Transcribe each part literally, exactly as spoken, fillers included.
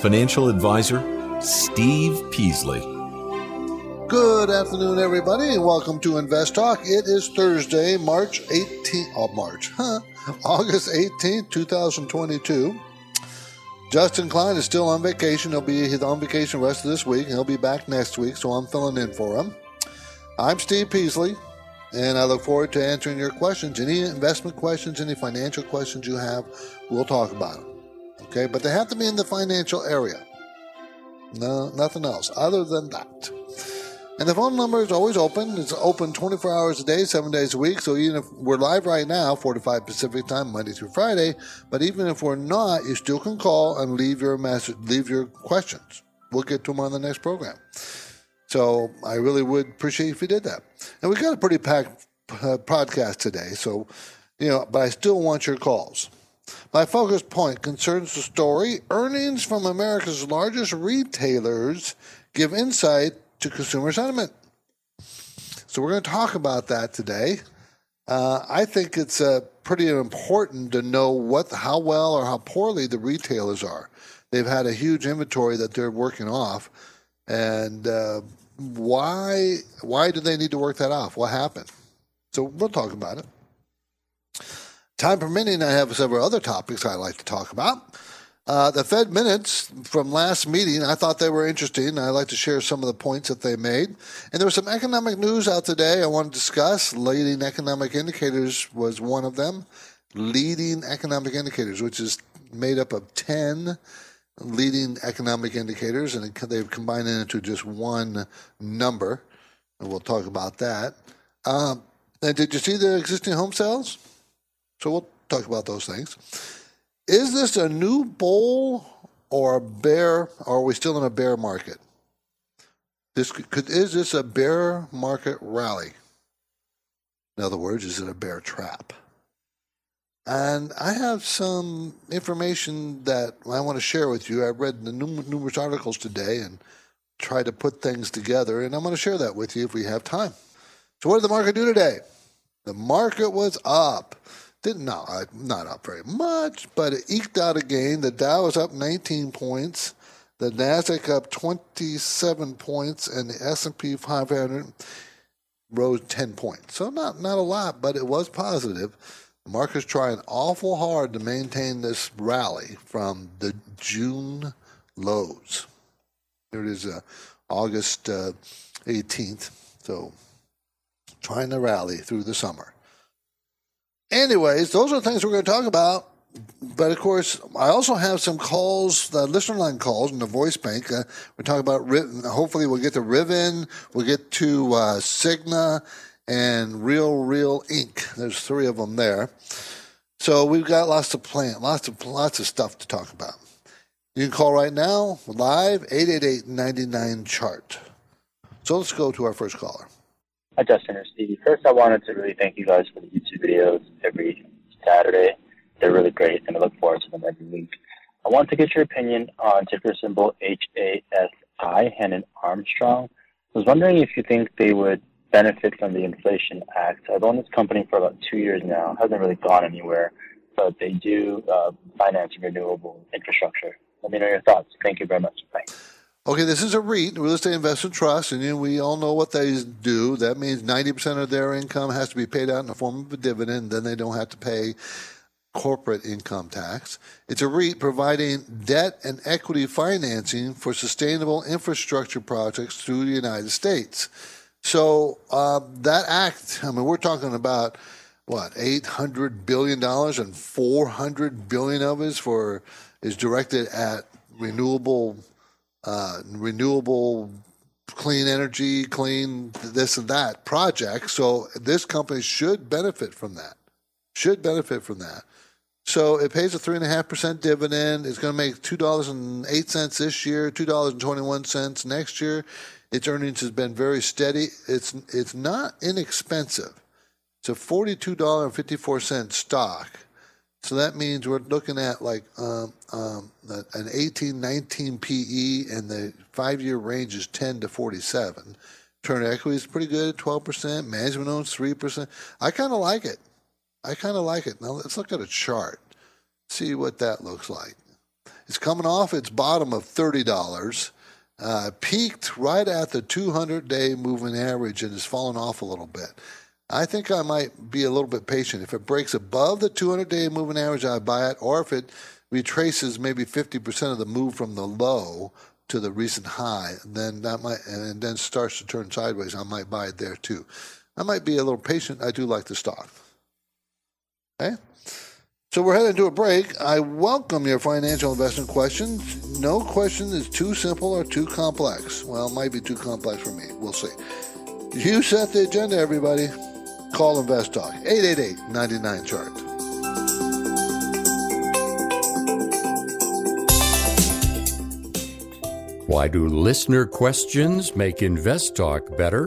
Financial Advisor, Steve Peasley. Good afternoon, everybody, and welcome to Invest Talk. It is Thursday, March eighteenth, oh, March, huh? August eighteenth, twenty twenty-two. Justin Klein is still on vacation. He'll be he's on vacation the rest of this week, and he'll be back next week, so I'm filling in for him. I'm Steve Peasley, and I look forward to answering your questions. Any investment questions, any financial questions you have, we'll talk about them. Okay, but they have to be in the financial area. No, nothing else other than that. And the phone number is always open. It's open twenty-four hours a day, seven days a week. So even if we're live right now, four to five Pacific time, Monday through Friday, but even if we're not, you still can call and leave your message, leave your questions. We'll get to them on the next program. So I really would appreciate if you did that. And we got a pretty packed uh, podcast today. So, you know, but I still want your calls. My focus point concerns the story, earnings from America's largest retailers give insight to consumer sentiment. So we're going to talk about that today. Uh, I think it's uh, pretty important to know what, how well or how poorly the retailers are. They've had a huge inventory that they're working off. And uh, why, why do they need to work that off? What happened? So we'll talk about it. Time permitting, I have several other topics I'd like to talk about. Uh, the Fed minutes from last meeting, I thought they were interesting. I'd like to share some of the points that they made. And there was some economic news out today I want to discuss. Leading economic indicators was one of them. Leading economic indicators, which is made up of ten leading economic indicators, and they've combined it into just one number. And we'll talk about that. Um, and did you see the existing home sales? So we'll talk about those things. Is this a new bull or a bear? Or are we still in a bear market? This could, is this a bear market rally? In other words, is it a bear trap? And I have some information that I want to share with you. I read the numerous articles today and tried to put things together, and I'm going to share that with you if we have time. So what did the market do today? The market was up. Didn't no, not up very much, but it eked out a gain. The Dow was up nineteen points, the Nasdaq up twenty-seven points, and the S and P five hundred rose ten points. So not, not a lot, but it was positive. The market's trying awful hard to maintain this rally from the June lows. Here it is, uh, August uh, eighteenth. So trying to rally through the summer. Anyways, those are the things we're going to talk about. But, of course, I also have some calls, the listener line calls in the voice bank. Uh, we're talking about, hopefully we'll get to Rivian, we'll get to uh, Cigna, and Real Real Incorporated. There's three of them there. So we've got lots of plan, lots of lots of stuff to talk about. You can call right now, live, eight eight eight, nine nine, C H A R T. So let's go to our first caller. Hi, Justin and Steve. First, I wanted to really thank you guys for the YouTube videos every Saturday. They're really great, and I look forward to them every week. I want to get your opinion on ticker symbol H A S I, Hannon Armstrong. I was wondering if you think they would benefit from the Inflation Act. I've owned this company for about two years now. It hasn't really gone anywhere, but they do uh, finance renewable infrastructure. Let me know your thoughts. Thank you very much. Bye. Okay, this is a REIT, Real Estate Investment Trust, and we all know what they do. That means ninety percent of their income has to be paid out in the form of a dividend. Then they don't have to pay corporate income tax. It's a REIT providing debt and equity financing for sustainable infrastructure projects through the United States. So uh, that act, I mean, we're talking about, what, eight hundred billion dollars, and four hundred billion dollars of it is, for, is directed at renewable Uh, renewable, clean energy, clean this and that project. So this company should benefit from that, should benefit from that. So it pays a three point five percent dividend. It's going to make two dollars and eight cents this year, two dollars and twenty-one cents next year. Its earnings has been very steady. It's it's not inexpensive. It's a forty-two dollars and fifty-four cents stock. So that means we're looking at like um, um, an eighteen, nineteen P E, and the five-year range is ten to forty-seven. Return on equity is pretty good at twelve percent. Management owns three percent. I kind of like it. I kind of like it. Now let's look at a chart, see what that looks like. It's coming off its bottom of thirty dollars, uh, peaked right at the two hundred day moving average, and has fallen off a little bit. I think I might be a little bit patient. If it breaks above the two hundred day moving average, I buy it, or if it retraces maybe fifty percent of the move from the low to the recent high, then that might, and then starts to turn sideways, I might buy it there too. I might be a little patient. I do like the stock. Okay. So we're heading to a break. I welcome your financial investment questions. No question is too simple or too complex. Well, it might be too complex for me. We'll see. You set the agenda, everybody. Call InvestTalk, eight eight eight, nine nine, chart. Why do listener questions make InvestTalk better?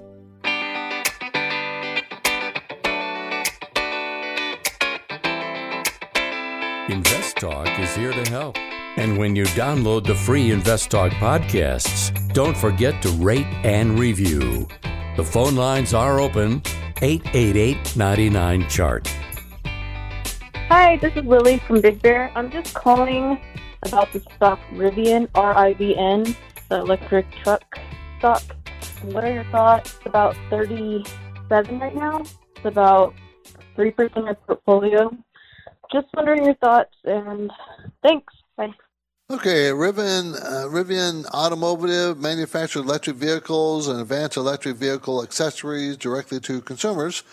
InvestTalk is here to help. And when you download the free InvestTalk podcasts, don't forget to rate and review. The phone lines are open, eight eight eight, nine nine, chart. Hi, this is Lily from Big Bear. I'm just calling about the stock Rivian, R I V N, the electric truck stock. What are your thoughts? It's about thirty-seven right now. It's about three percent of my portfolio. Just wondering your thoughts, and thanks. Bye. Okay, Rivian, uh, Rivian Automotive manufactured electric vehicles and advanced electric vehicle accessories directly to consumers.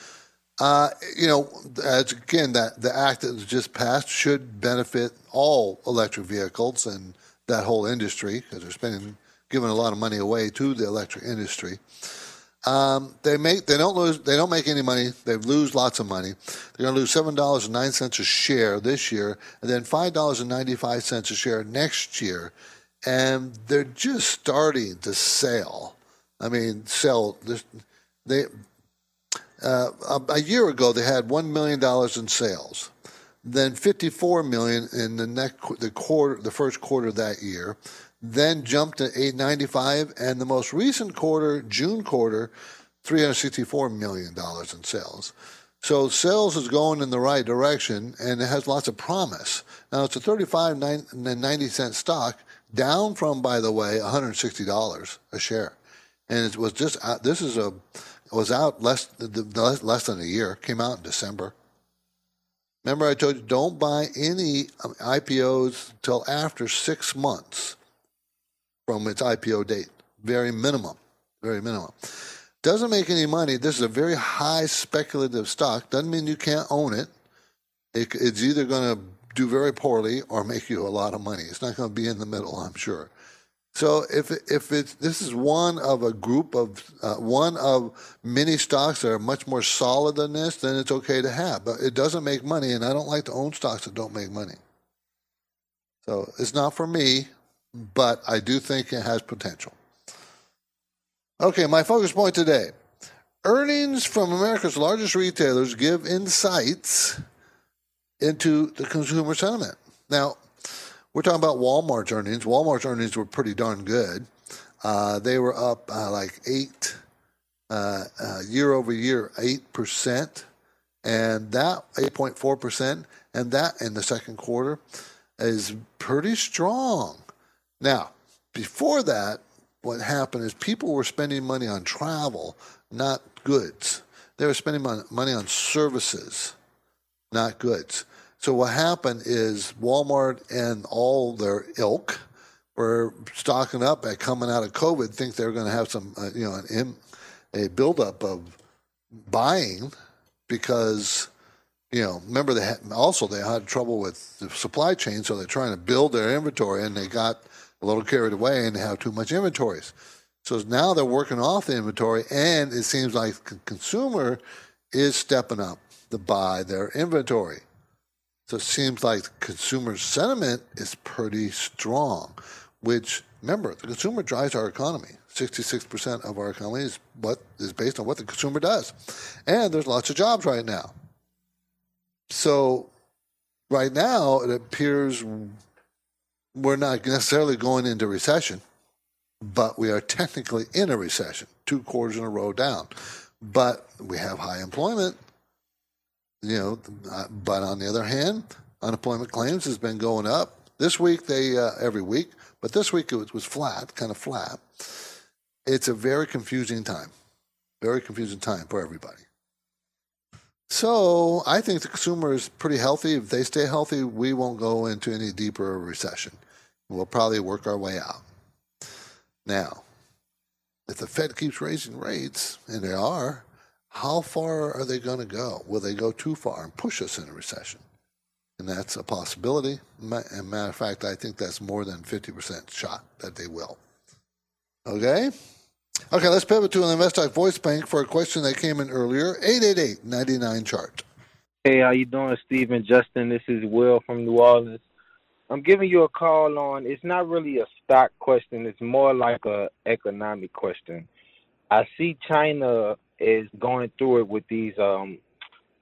Uh, you know, as again, that the act that was just passed should benefit all electric vehicles and that whole industry, because they're spending, giving a lot of money away to the electric industry. Um, they make they don't lose they don't make any money. They lose lots of money. They're going to lose seven dollars and nine cents a share this year, and then five dollars and ninety five cents a share next year. And they're just starting to sell. I mean, sell. They uh, a year ago they had one million dollars in sales, then fifty four million in the next the quarter the first quarter of that year. Then jumped to eight ninety-five, and the most recent quarter, June quarter, three hundred sixty-four million dollars in sales. So sales is going in the right direction, and it has lots of promise. Now, it's a thirty-five ninety stock, down from, by the way, one hundred sixty dollars a share. And it was just out, this is a was out less less than a year, came out in December. Remember I told you, don't buy any I P Os till after six months. From its I P O date, very minimum, very minimum. Doesn't make any money. This is a very high speculative stock. Doesn't mean you can't own it. it it's either going to do very poorly or make you a lot of money. It's not going to be in the middle, I'm sure. So if if it's this is one of a group of uh, one of many stocks that are much more solid than this, then it's okay to have. But it doesn't make money, and I don't like to own stocks that don't make money. So it's not for me. But I do think it has potential. Okay, my focus point today. Earnings from America's largest retailers give insights into the consumer sentiment. Now, We're talking about Walmart's earnings. Walmart's earnings were pretty darn good. Uh, they were up uh, like eight uh, uh, year over year, eight percent, and that eight point four percent, and that in the second quarter is pretty strong. Now, before that, what happened is people were spending money on travel, not goods. They were spending money on services, not goods. So what happened is Walmart and all their ilk were stocking up at coming out of COVID, think they were going to have some, uh, you know, an, a buildup of buying because, you know, remember they had, also they had trouble with the supply chain, so they're trying to build their inventory and they got a little carried away and have too much inventories. So now they're working off the inventory, and it seems like the consumer is stepping up to buy their inventory. So it seems like consumer sentiment is pretty strong, which, remember, the consumer drives our economy. sixty-six percent of our economy is what is based on what the consumer does. And there's lots of jobs right now. So right now it appears we're not necessarily going into recession, but we are technically in a recession, two quarters in a row down. But we have high employment. You know, but on the other hand, unemployment claims has been going up. This week, they uh, every week, but this week it was flat, kind of flat. It's a very confusing time, very confusing time for everybody. So I think the consumer is pretty healthy. If they stay healthy, we won't go into any deeper recession. We'll probably work our way out. Now, if the Fed keeps raising rates, and they are, how far are they going to go? Will they go too far and push us in a recession? And that's a possibility. As a matter of fact, I think that's more than fifty percent shot that they will. Okay? Okay, let's pivot to an InvestTalk voice bank for a question that came in earlier. eight eight eight, nine nine, chart. Hey, how you doing, Steve and Justin? This is Will from New Orleans. I'm giving you a call on, it's not really a stock question. It's more like a economic question. I see China is going through it with these, um,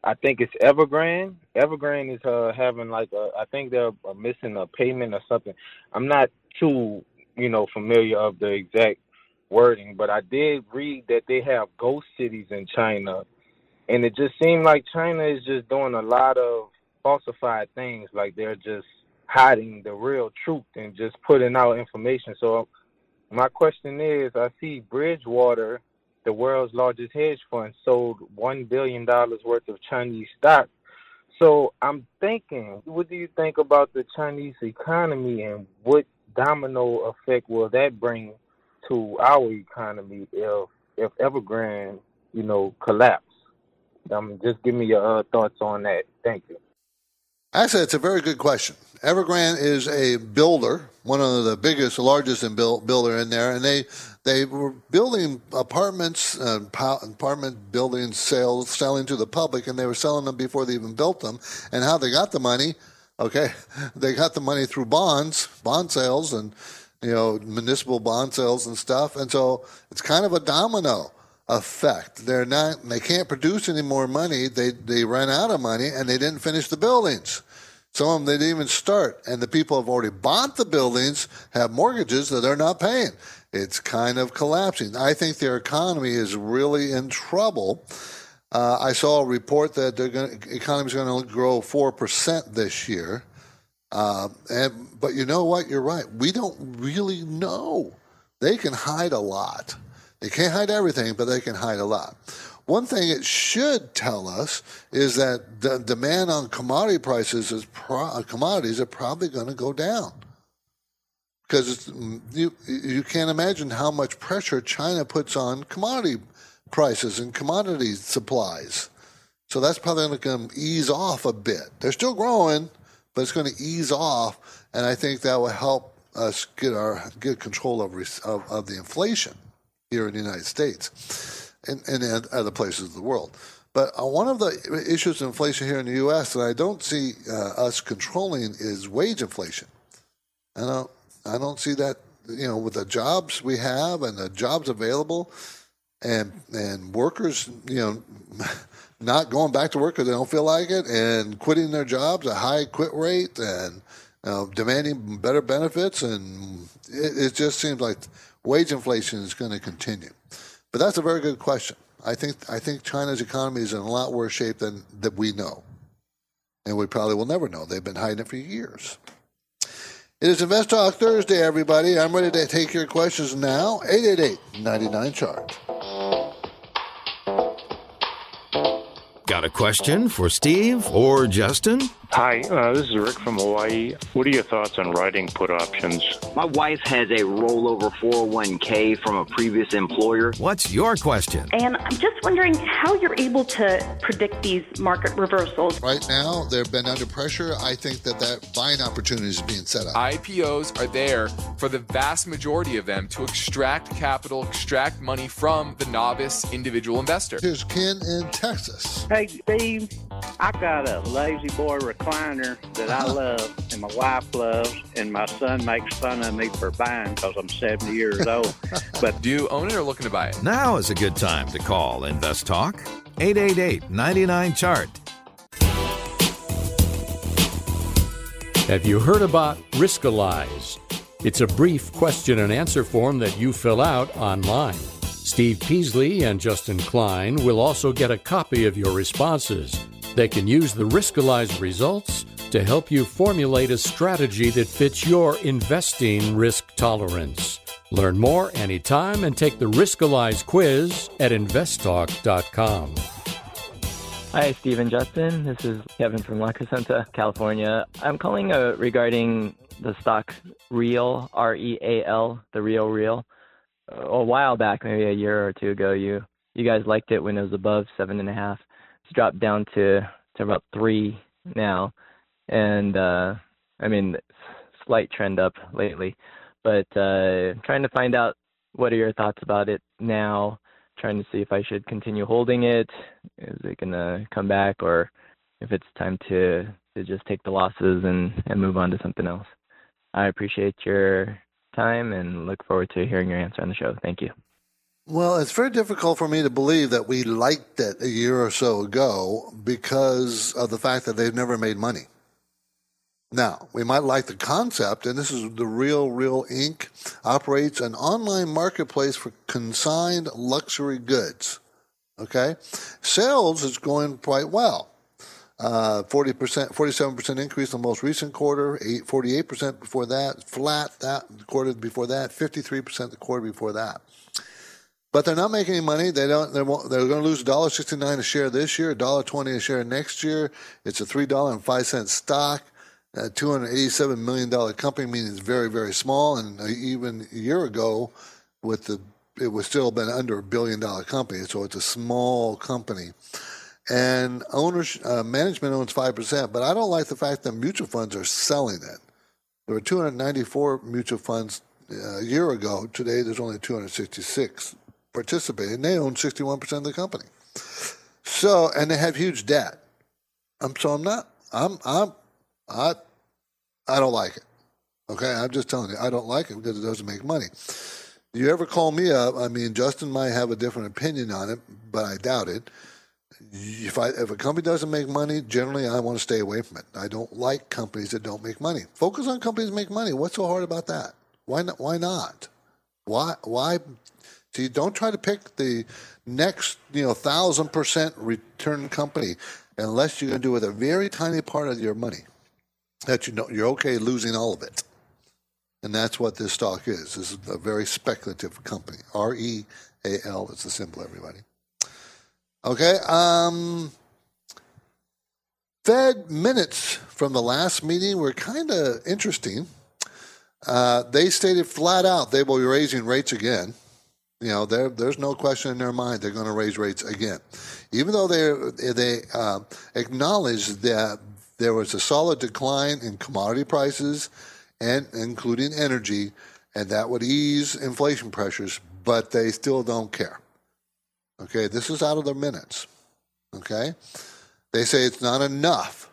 I think it's Evergrande. Evergrande is uh, having like, a, I think they're missing a payment or something. I'm not too, you know, familiar of the exact wording, but I did read that they have ghost cities in China. And it just seemed like China is just doing a lot of falsified things. Like they're just hiding the real truth and just putting out information. So my question is, I see Bridgewater, the world's largest hedge fund, sold one billion dollars worth of Chinese stock. So I'm thinking, what do you think about the Chinese economy and what domino effect will that bring to our economy if if Evergrande, you know, collapse? Um, just give me your uh, thoughts on that. Thank you. Actually, it's a very good question. Evergrande is a builder, one of the biggest, largest in build, builder in there, and they they were building apartments, uh, apartment buildings, sales, selling to the public, and they were selling them before they even built them. And how they got the money? Okay, they got the money through bonds, bond sales, and you know municipal bond sales and stuff. And so it's kind of a domino effect. They're not, they can't produce any more money. They they ran out of money, and they didn't finish the buildings. Some of them, they didn't even start, and the people have already bought the buildings, have mortgages that they're not paying. It's kind of collapsing. I think their economy is really in trouble. Uh, I saw a report that their economy is going to grow four percent this year. Uh, and but you know what? You're right. We don't really know. They can hide a lot. They can't hide everything, but they can hide a lot. One thing it should tell us is that the demand on commodity prices is pro- commodities are probably going to go down, because it's, you you can't imagine how much pressure China puts on commodity prices and commodity supplies. So that's probably going to ease off a bit. They're still growing, but it's going to ease off, and I think that will help us get our get control of of, of the inflation here in the United States and in other places of the world. But one of the issues of inflation here in the U S that I don't see uh, us controlling is wage inflation. I don't, I don't see that, you know, with the jobs we have and the jobs available and and workers, you know, not going back to work because they don't feel like it and quitting their jobs, a high quit rate and uh, demanding better benefits, and it, it just seems like wage inflation is going to continue. But that's a very good question. I think I think China's economy is in a lot worse shape than that we know, and we probably will never know. They've been hiding it for years. It is InvestTalk Thursday, everybody. I'm ready to take your questions now. eight eight eight, nine nine, C H A R T. Got a question for Steve or Justin? Hi, uh, this is Rick from Hawaii. What are your thoughts on riding put options? My wife has a rollover four oh one k from a previous employer. What's your question? And I'm just wondering how you're able to predict these market reversals. Right now, they've been under pressure. I think that that buying opportunity is being set up. I P Os are there for the vast majority of them to extract capital, extract money from the novice individual investor. Here's Ken in Texas. Hey, Steve, I got a lazy boy recliner that uh-huh. I love and my wife loves, and my son makes fun of me for buying because I'm seventy years old. But do you own it or looking to buy it? Now is a good time to call InvestTalk, eight eight eight, nine nine, C H A R T. Have you heard about Riskalyze? It's a brief question and answer form that you fill out online. Steve Peasley and Justin Klein will also get a copy of your responses. They can use the Riskalyze results to help you formulate a strategy that fits your investing risk tolerance. Learn more anytime and take the Riskalyze quiz at invest talk dot com. Hi, Steve and Justin. This is Kevin from La Crescenta, California. I'm calling uh, regarding the stock Real, R E A L, the Real Real. A while back, maybe a year or two ago, you you guys liked it when it was above seven and a half. It's dropped down to, to about three now, and uh, I mean, slight trend up lately. But uh, trying to find out what are your thoughts about it now. Trying to see if I should continue holding it. Is it gonna come back, or if it's time to to just take the losses and, and move on to something else? I appreciate your time and look forward to hearing your answer on the show. Thank you. Well, it's very difficult for me to believe that we liked it a year or so ago because of the fact that they've never made money. Now, we might like the concept, and this is the Real Real Incorporated operates an online marketplace for consigned luxury goods. Okay? Sales is going quite well. Uh, forty percent, forty-seven percent increase in the most recent quarter, eight, forty-eight percent before that, flat that quarter before that, fifty-three percent the quarter before that. But they're not making any money. They don't, they won't, they're going to lose one dollar sixty-nine a share this year, one dollar twenty a share next year. It's a three dollars and five cents stock, a two hundred eighty-seven million dollars company, meaning it's very, very small. And even a year ago, with the, it was still been under a billion dollar company. So it's a small company. And owners, uh, management owns five percent, but I don't like the fact that mutual funds are selling it. There were two hundred ninety-four mutual funds a year ago. Today, there's only two hundred sixty-six participating, and they own sixty-one percent of the company. So, and they have huge debt. I'm so I'm not. I'm I'm I I don't like it. Okay, I'm just telling you, I don't like it because it doesn't make money. You ever call me up? I mean, Justin might have a different opinion on it, but I doubt it. If I, if a company doesn't make money, generally I want to stay away from it. I don't like companies that don't make money. Focus on companies that make money. What's so hard about that? Why not? Why not? Why? Why? See, don't try to pick the next, you know, thousand percent return company unless you can do it with a very tiny part of your money that you know you're okay losing all of it. And that's what this stock is. This is a very speculative company. R E A L is the symbol, everybody. Okay, um, Fed minutes from the last meeting were kind of interesting. Uh, they stated flat out they will be raising rates again. You know, there there's no question in their mind they're going to raise rates again. Even though they they uh, acknowledged that there was a solid decline in commodity prices, and including energy, and that would ease inflation pressures, but they still don't care. Okay, this is out of their minutes. Okay, they say it's not enough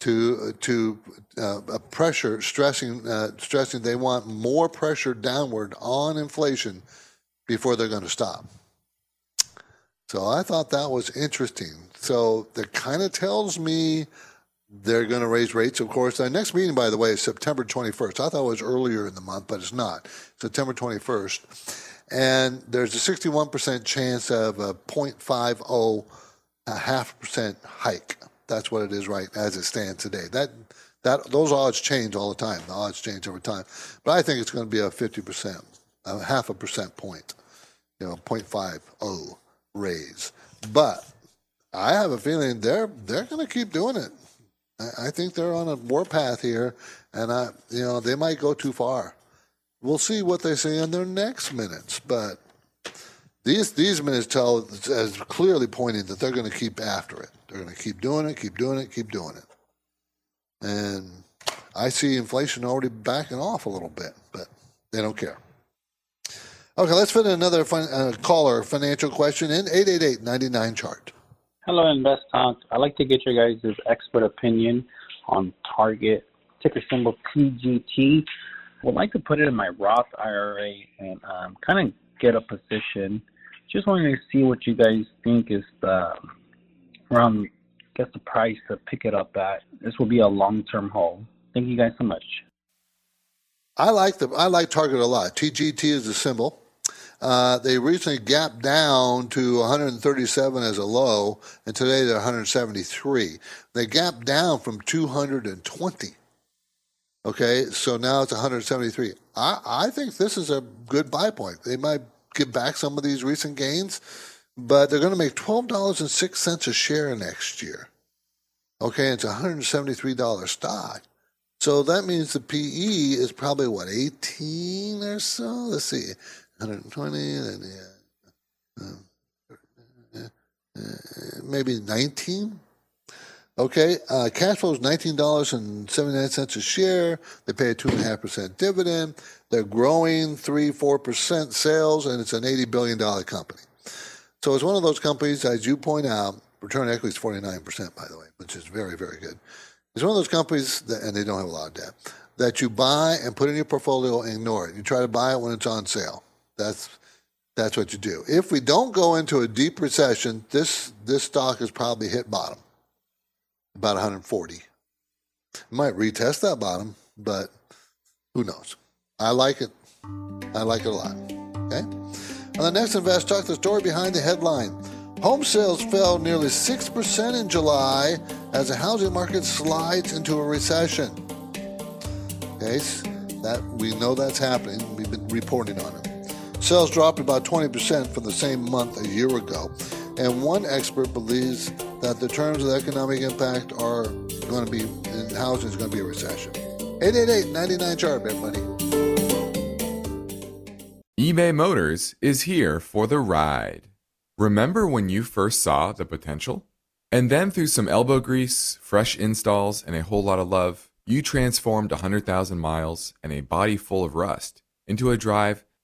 to to uh, pressure stressing uh, stressing they want more pressure downward on inflation before they're going to stop. So I thought that was interesting. So that kind of tells me They're going to raise rates, of course. The next meeting, by the way, is September twenty-first. I thought it was earlier in the month, but it's not. September twenty-first. And there's a sixty-one percent chance of a zero point five zero, a half percent hike. That's what it is right as it stands today. That that those odds change all the time. The odds change over time. But I think it's going to be a fifty percent, a half a percent point, you know, zero point five zero raise. But I have a feeling they're they're going to keep doing it. I, I think they're on a warpath here, and I you know they might go too far. We'll see what they say in their next minutes, but these these minutes tell as clearly pointing that they're going to keep after it. They're going to keep doing it, keep doing it, keep doing it. And I see inflation already backing off a little bit, but they don't care. Okay, let's fit another fin- uh, caller financial question in eight eight eight, nine nine, chart. Hello, InvestTalk. I'd like to get your guys' expert opinion on Target, ticker symbol T G T. Would like to put it in my Roth I R A and um, kind of get a position. Just wanted to see what you guys think is the around, I guess, the price to pick it up at. This will be a long-term hold. Thank you guys so much. I like the I like Target a lot. T G T is the symbol. Uh, they recently gapped down to one thirty-seven as a low, and today they're one seventy-three. They gapped down from two twenty. Okay, so now it's one seventy-three. I, I think this is a good buy point. They might give back some of these recent gains, but they're going to make twelve dollars and six cents a share next year. Okay, it's a one seventy-three dollars stock. So that means the P E is probably, what, eighteen or so? Let's see, one twenty, then, yeah, maybe nineteen? Okay, uh, cash flow is nineteen dollars and seventy-nine cents a share. They pay a two point five percent dividend. They're growing three percent, four percent sales, and it's an eighty billion dollars company. So it's one of those companies, as you point out, return on equity is forty-nine percent, by the way, which is very, very good. It's one of those companies, that, and they don't have a lot of debt, that you buy and put in your portfolio and ignore it. You try to buy it when it's on sale. That's that's what you do. If we don't go into a deep recession, this this stock has probably hit bottom. About one forty. Might retest that bottom, but who knows? I like it. I like it a lot. Okay. On the next Invest Talk, the story behind the headline. Home sales fell nearly six percent in July as the housing market slides into a recession. Okay, that we know that's happening. We've been reporting on it. Sales dropped about twenty percent from the same month a year ago. And one expert believes that the terms of the economic impact are going to be, in housing is going to be a recession. eight eight eight, nine nine, chart, everybody. eBay Motors is here for the ride. Remember when you first saw the potential? And then through some elbow grease, fresh installs, and a whole lot of love, you transformed one hundred thousand miles and a body full of rust into a drive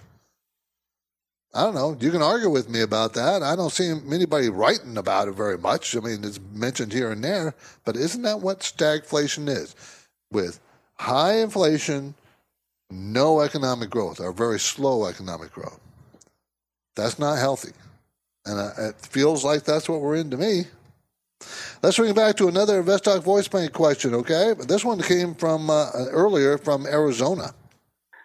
I don't know. You can argue with me about that. I don't see anybody writing about it very much. I mean, it's mentioned here and there, but isn't that what stagflation is? With high inflation, no economic growth, or very slow economic growth. That's not healthy. And it feels like that's what we're in to me. Let's bring it back to another InvestTalk voicemail question, okay? This one came from uh, earlier from Arizona.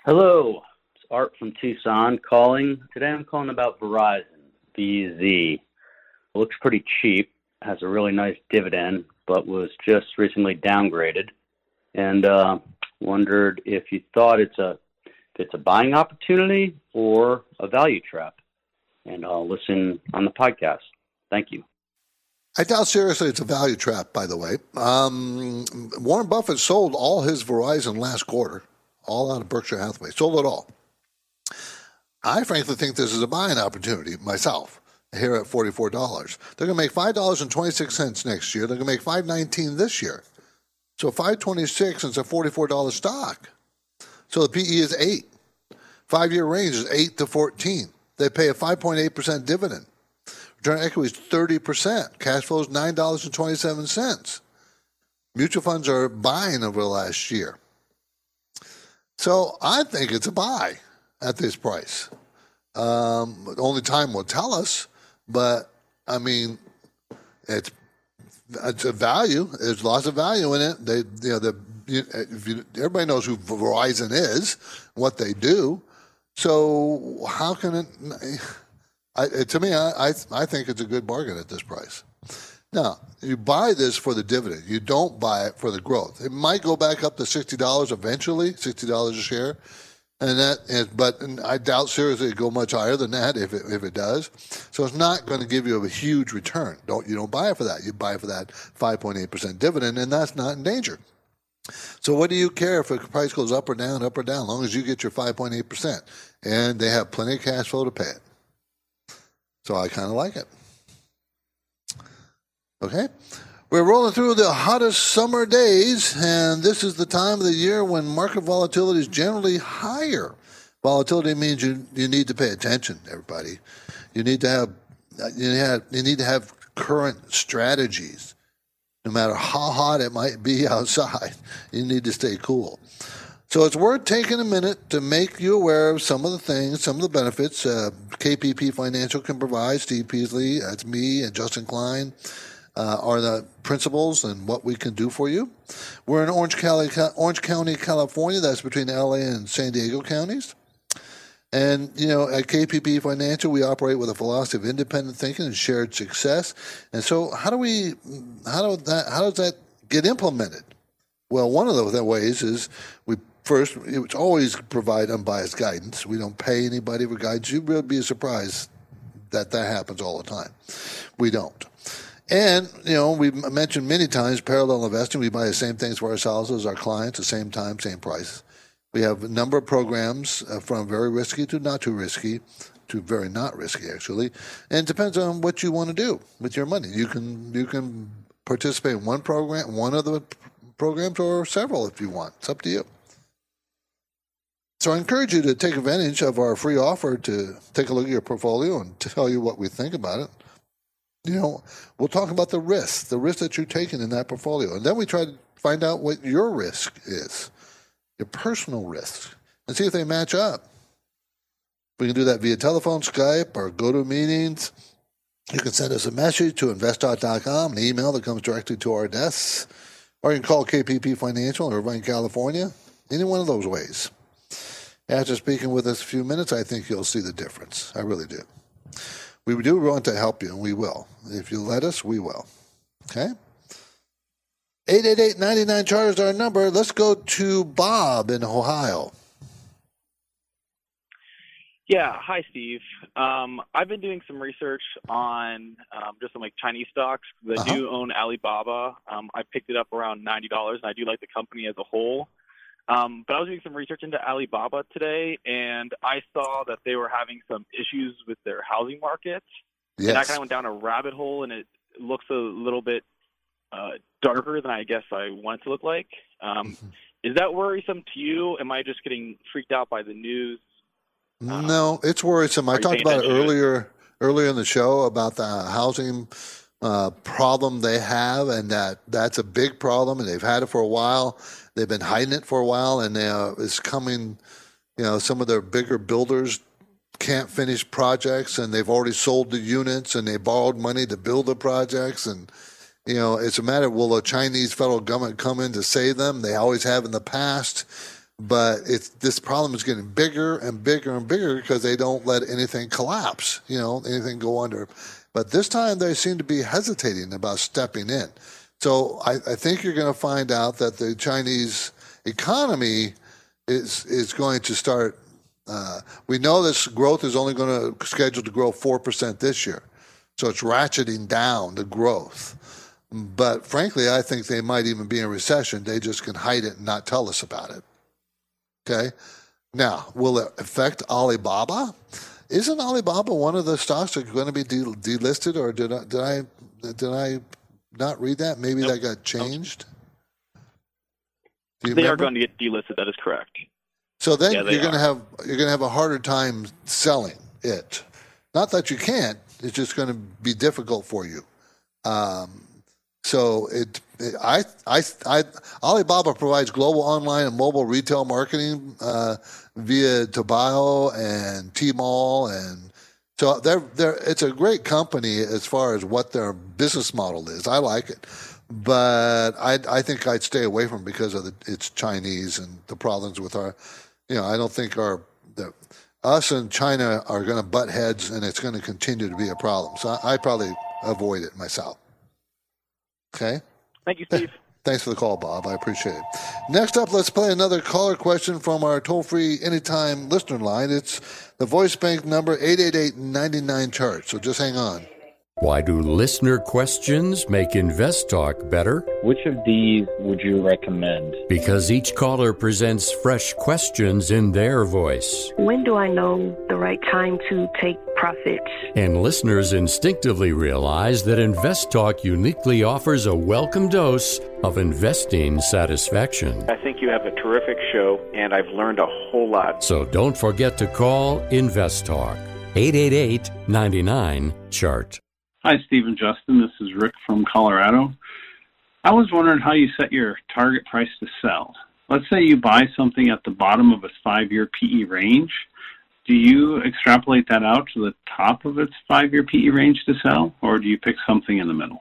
Hello. Art from Tucson calling. Today I'm calling about Verizon, V Z. Looks pretty cheap, has a really nice dividend, but was just recently downgraded. And uh, wondered if you thought it's a if it's a buying opportunity or a value trap. And I'll listen on the podcast. Thank you. I doubt seriously it's a value trap, by the way. Um, Warren Buffett sold all his Verizon last quarter, all out of Berkshire Hathaway. Sold it all. I frankly think this is a buying opportunity myself here at forty-four dollars. They're going to make five dollars and twenty-six cents next year. They're going to make five dollars and nineteen cents this year. So five dollars and twenty-six cents is a forty-four dollars stock. So the P E is eight. Five-year range is eight to fourteen. They pay a five point eight percent dividend. Return on equity is thirty percent. Cash flow is nine dollars and twenty-seven cents. Mutual funds are buying over the last year. So I think it's a buy at this price. Um, only time will tell us, but I mean, it's it's a value. There's lots of value in it. They, you know, the if you, everybody knows who Verizon is, what they do. So how can it? I, to me, I, I I think it's a good bargain at this price. Now, you buy this for the dividend. You don't buy it for the growth. It might go back up to sixty dollars eventually, sixty dollars a share. And that is, but I doubt seriously it'd go much higher than that if it if it does. So it's not going to give you a huge return. Don't you don't buy it for that. You buy it for that five point eight percent dividend, and that's not in danger. So what do you care if the price goes up or down, up or down, as long as you get your five point eight percent, and they have plenty of cash flow to pay it. So I kind of like it. Okay. We're rolling through the hottest summer days, and this is the time of the year when market volatility is generally higher. Volatility means you, you need to pay attention, everybody. You need to have you have you need to have current strategies. No matter how hot it might be outside, you need to stay cool. So it's worth taking a minute to make you aware of some of the things, some of the benefits uh, K P P Financial can provide. Steve Peasley, that's me, and Justin Klein uh, are the principals and what we can do for you. We're in Orange County, Orange County, California. That's between L A and San Diego counties. And, you know, at K P P Financial, we operate with a philosophy of independent thinking and shared success. And so how do we, how, do that, how does that get implemented? Well, one of the ways is we first, it's always provide unbiased guidance. We don't pay anybody for guidance. You'd really be surprised that that happens all the time. We don't. And, you know, we've mentioned many times parallel investing. We buy the same things for ourselves as our clients, the same time, same price. We have a number of programs uh, from very risky to not too risky to very not risky, actually. And it depends on what you want to do with your money. You can you can participate in one program, one of the programs, or several if you want. It's up to you. So I encourage you to take advantage of our free offer to take a look at your portfolio and tell you what we think about it. You know, we'll talk about the risk, the risk that you're taking in that portfolio. And then we try to find out what your risk is. Your personal risks, and see if they match up. We can do that via telephone, Skype, or go to meetings. You can send us a message to invest dot com, an email that comes directly to our desks, or you can call K P P Financial in Irvine, California, any one of those ways. After speaking with us a few minutes, I think you'll see the difference. I really do. We do want to help you, and we will. If you let us, we will. Okay? eight eight eight, nine nine, C H A R is our number. Let's go to Bob in Ohio. Yeah. Hi, Steve. Um, I've been doing some research on um, just some like Chinese stocks. I uh-huh. do own Alibaba. Um, I picked it up around ninety dollars, and I do like the company as a whole. Um, but I was doing some research into Alibaba today, and I saw that they were having some issues with their housing market. Yes. And I kind of went down a rabbit hole, and it looks a little bit Uh, darker than I guess I want it to look like. Um, mm-hmm. Is that worrisome to you? Am I just getting freaked out by the news? Um, no, it's worrisome. I talked about it earlier, earlier in the show about the housing uh, problem they have, and that that's a big problem, and they've had it for a while. They've been hiding it for a while, and uh, it's coming, you know, some of their bigger builders can't finish projects, and they've already sold the units, and they borrowed money to build the projects, and you know, it's a matter of will a Chinese federal government come in to save them? They always have in the past, but it's this problem is getting bigger and bigger and bigger because they don't let anything collapse, you know, anything go under. But this time they seem to be hesitating about stepping in. So I, I think you're going to find out that the Chinese economy is is going to start. Uh, we know this growth is only going to scheduled to grow four percent this year, so it's ratcheting down the growth. But frankly, I think they might even be in recession. They just can hide it and not tell us about it. Okay? Now, will it affect Alibaba? Isn't Alibaba one of the stocks that's going to be de- delisted? Or did I, did I did I not read that? Maybe nope. that got changed? Nope. They remember? Are going to get delisted. That is correct. So then yeah, you're going to have you're going to have a harder time selling it. Not that you can't. It's just going to be difficult for you. Um, So it, it, I, I, I, Alibaba provides global online and mobile retail marketing uh, via Taobao and Tmall, and so they're, they're, it's a great company as far as what their business model is. I like it, but I, I think I'd stay away from it because of the, it's Chinese and the problems with our, you know, I don't think our the, us and China are going to butt heads, and it's going to continue to be a problem. So I I'd probably avoid it myself. Okay. Thank you, Steve. Thanks for the call, Bob. I appreciate it. Next up, let's play another caller question from our toll-free anytime listener line. It's the voice bank number eight eight eight, nine nine, C H A R T. So just hang on. Why do listener questions make InvestTalk better? Which of these would you recommend? Because each caller presents fresh questions in their voice. When do I know the right time to take profits. And listeners instinctively realize that InvestTalk uniquely offers a welcome dose of investing satisfaction. I think you have a terrific show, and I've learned a whole lot. So don't forget to call InvestTalk, eight eight eight, nine nine, C H A R T. Hi, Steve and Justin. This is Rick from Colorado. I was wondering how you set your target price to sell. Let's say you buy something at the bottom of its five-year P E range. Do you extrapolate that out to the top of its five-year P E range to sell, or do you pick something in the middle?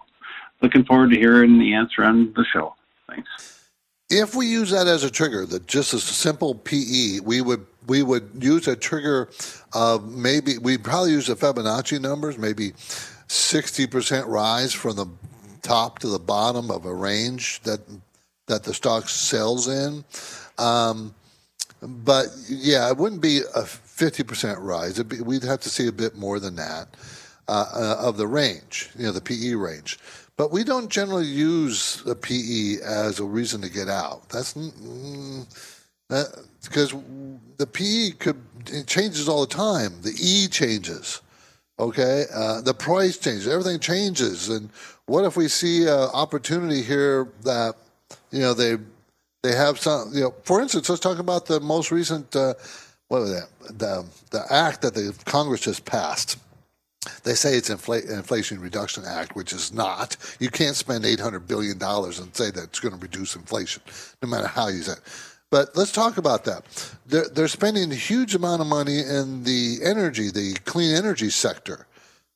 Looking forward to hearing the answer on the show. Thanks. If we use that as a trigger, that just a simple P E, we would we would use a trigger of maybe, we'd probably use the Fibonacci numbers, maybe sixty percent rise from the top to the bottom of a range that that the stock sells in. Um, but, yeah, it wouldn't be a fifty percent rise. It'd be, we'd have to see a bit more than that uh, uh, of the range, you know, the P E range. But we don't generally use the P E as a reason to get out. That's mm, that, because the P E could it changes all the time. The E changes, okay? Uh, the price changes. Everything changes. And what if we see an opportunity here that, you know, they they have some, you know, for instance, let's talk about the most recent, uh, what was that, the, the act that the Congress just passed. They say it's Infl- Inflation Reduction Act, which is not. You can't spend eight hundred billion dollars and say that it's going to reduce inflation, no matter how you say it. But let's talk about that. They're, they're spending a huge amount of money in the energy, the clean energy sector.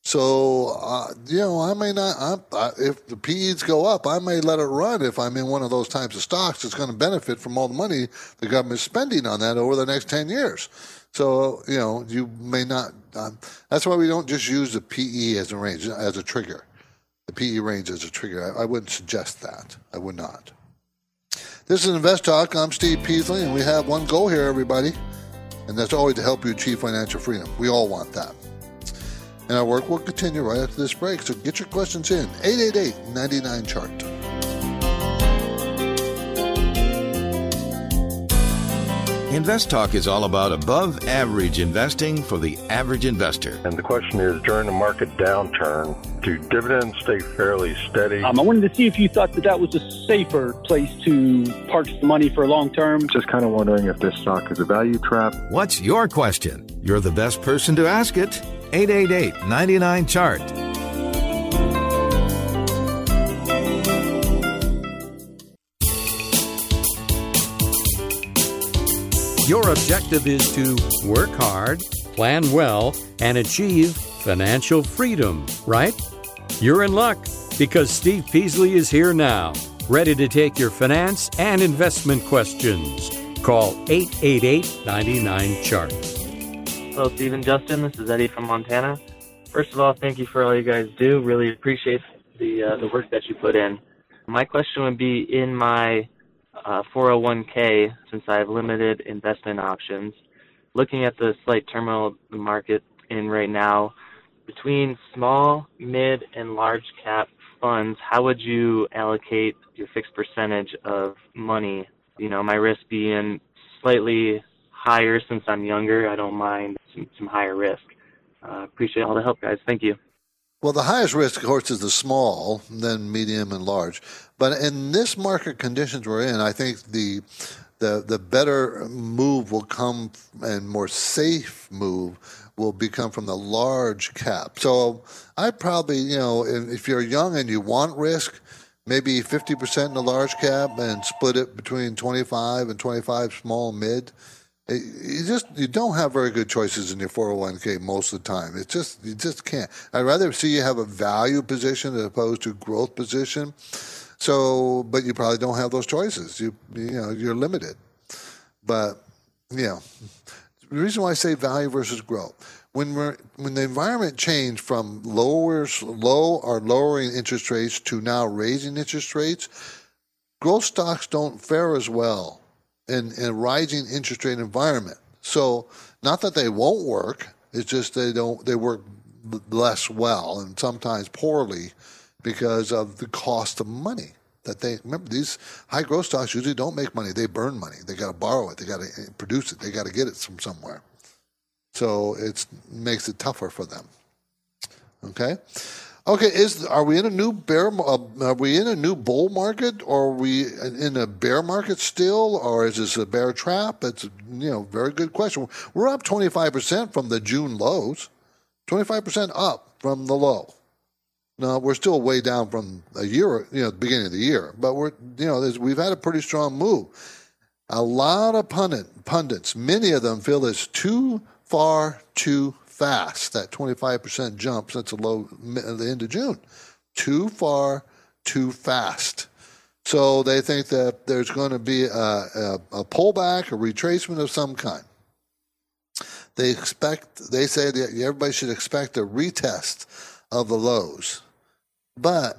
So, uh, you know, I may not, I'm, I, if the P Es go up, I may let it run if I'm in one of those types of stocks that's going to benefit from all the money the government's spending on that over the next ten years. So, you know, you may not, um, that's why we don't just use the P E as a range, as a trigger. The P E range as a trigger. I, I wouldn't suggest that. I would not. This is InvestTalk. I'm Steve Peasley, and we have one goal here, everybody, and that's always to help you achieve financial freedom. We all want that. And our work will continue right after this break, so get your questions in. eight eight eight, nine nine, C H A R T. InvestTalk is all about above-average investing for the average investor. And the question is, during the market downturn, do dividends stay fairly steady? Um, I wanted to see if you thought that that was a safer place to park the money for long term. Just kind of wondering if this stock is a value trap. What's your question? You're the best person to ask it. eight eight eight, nine nine, C H A R T. Your objective is to work hard, plan well, and achieve financial freedom, right? You're in luck because Steve Peasley is here now, ready to take your finance and investment questions. Call eight eight eight, nine nine, C H A R T. Hello, Steve and Justin. This is Eddie from Montana. First of all, thank you for all you guys do. Really appreciate the uh, the work that you put in. My question would be, in my uh, four oh one k, since I have limited investment options, looking at the slight turmoil the market in right now, between small, mid, and large cap funds, how would you allocate your fixed percentage of money? You know, my risk being slightly higher since I'm younger. I don't mind some, some higher risk. Uh, appreciate all the help, guys. Thank you. Well, the highest risk, of course, is the small, then medium and large. But in this market conditions we're in, I think the the the better move will come, and more safe move will become from the large cap. So I probably, you know, if, if you're young and you want risk, maybe fifty percent in the large cap and split it between twenty-five and twenty-five small mid. You just you don't have very good choices in your four oh one k most of the time. It's just you just can't. I'd rather see you have a value position as opposed to growth position. So, but you probably don't have those choices. You you know you're limited. But you know the reason why I say value versus growth, when we're when the environment changed from lower low or lowering interest rates to now raising interest rates, growth stocks don't fare as well in a rising interest rate environment. So not that they won't work, it's just they don't they work less well and sometimes poorly because of the cost of money that they remember these high growth stocks usually don't make money. They burn money. They got to borrow it. They got to produce it. They got to get it from somewhere. So it makes it tougher for them. Okay. Okay. Is are we in a new bear? Are we in a new bull market, or are we in a bear market still, or is this a bear trap? It's, you know, very good question. We're up twenty-five percent from the June lows, twenty-five percent up from the low. Now we're still way down from a year, you know, the beginning of the year, but we're, you know, we've had a pretty strong move. A lot of pundit, pundits, many of them feel it's too far, too fast. That twenty-five percent jump since the low, the end of June, too far, too fast. So they think that there's going to be a, a, a pullback, a retracement of some kind. They expect, they say that everybody should expect a retest of the lows, but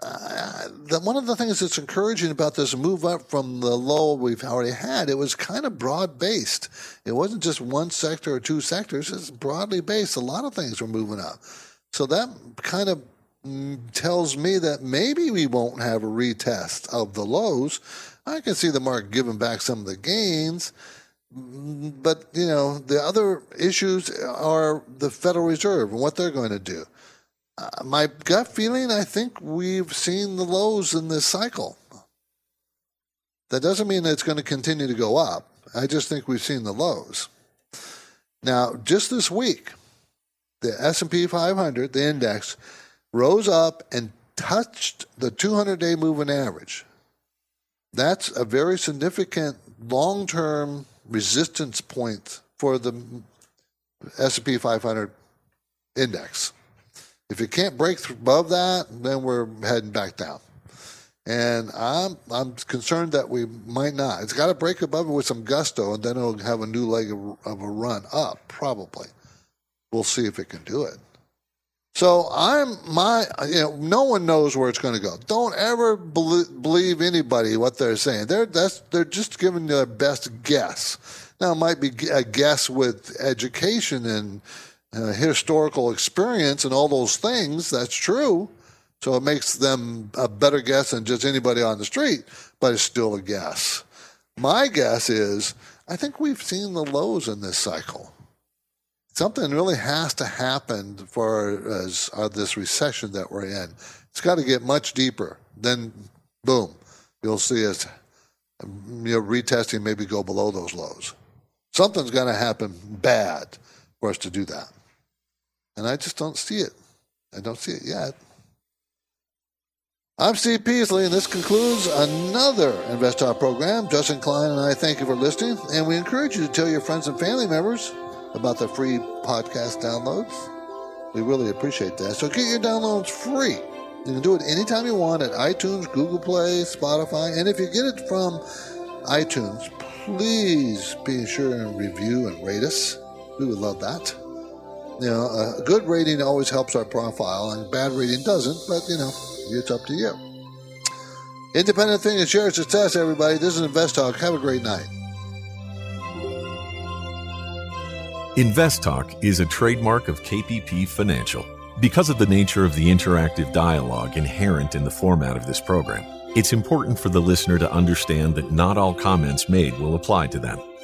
Uh, the, one of the things that's encouraging about this move up from the low we've already had, it was kind of broad-based. It wasn't just one sector or two sectors. It's broadly based. A lot of things were moving up. So that kind of tells me that maybe we won't have a retest of the lows. I can see the market giving back some of the gains. But, you know, the other issues are the Federal Reserve and what they're going to do. Uh, my gut feeling, I think we've seen the lows in this cycle. That doesn't mean that it's going to continue to go up. I just think we've seen the lows. Now, just this week, the S and P five hundred, the index, rose up and touched the two hundred day moving average. That's a very significant long-term resistance point for the S and P five hundred index. If it can't break above that, then we're heading back down. And I'm I'm concerned that we might not. It's got to break above it with some gusto, and then it'll have a new leg of, of a run up, probably. We'll see if it can do it. So I'm my you know no one knows where it's going to go. Don't ever believe anybody what they're saying. They're that's they're just giving their best guess. Now it might be a guess with education and Uh, historical experience and all those things, that's true. So it makes them a better guess than just anybody on the street, but it's still a guess. My guess is I think we've seen the lows in this cycle. Something really has to happen for as, uh, this recession that we're in. It's got to get much deeper. Then, boom, you'll see us you know, retesting, maybe go below those lows. Something's going to happen bad for us to do that. And I just don't see it. I don't see it yet. I'm Steve Peasley, and this concludes another InvestTalk program. Justin Klein and I thank you for listening, and we encourage you to tell your friends and family members about the free podcast downloads. We really appreciate that. So get your downloads free. You can do it anytime you want at iTunes, Google Play, Spotify, and if you get it from iTunes, please be sure and review and rate us. We would love that. You know, a good rating always helps our profile, and a bad rating doesn't, but, you know, it's up to you. Independent thing and share success, everybody. This is InvestTalk. Have a great night. InvestTalk is a trademark of K P P Financial. Because of the nature of the interactive dialogue inherent in the format of this program, it's important for the listener to understand that not all comments made will apply to them.